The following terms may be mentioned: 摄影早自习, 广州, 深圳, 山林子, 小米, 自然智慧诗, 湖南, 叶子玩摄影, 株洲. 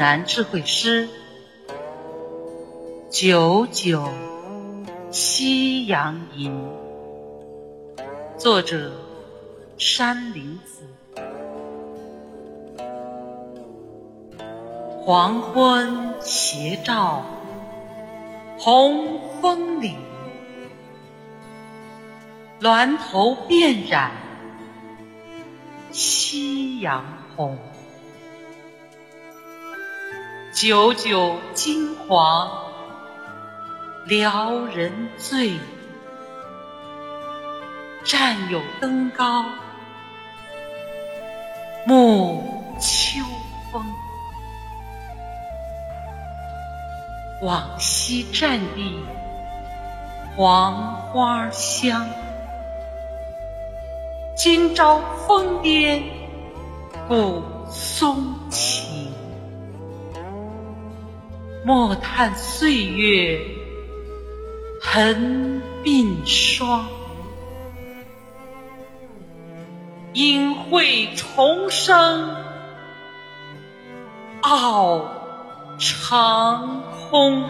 然智慧诗《久久夕阳吟》，作者山林子。黄昏斜照红枫岭，峦头遍染夕阳红。久久金黄撩人醉，战有登高沐秋风。往昔战地黄花香，今朝峰巅古松情。莫叹岁月痕鬓霜，应会重生傲长空。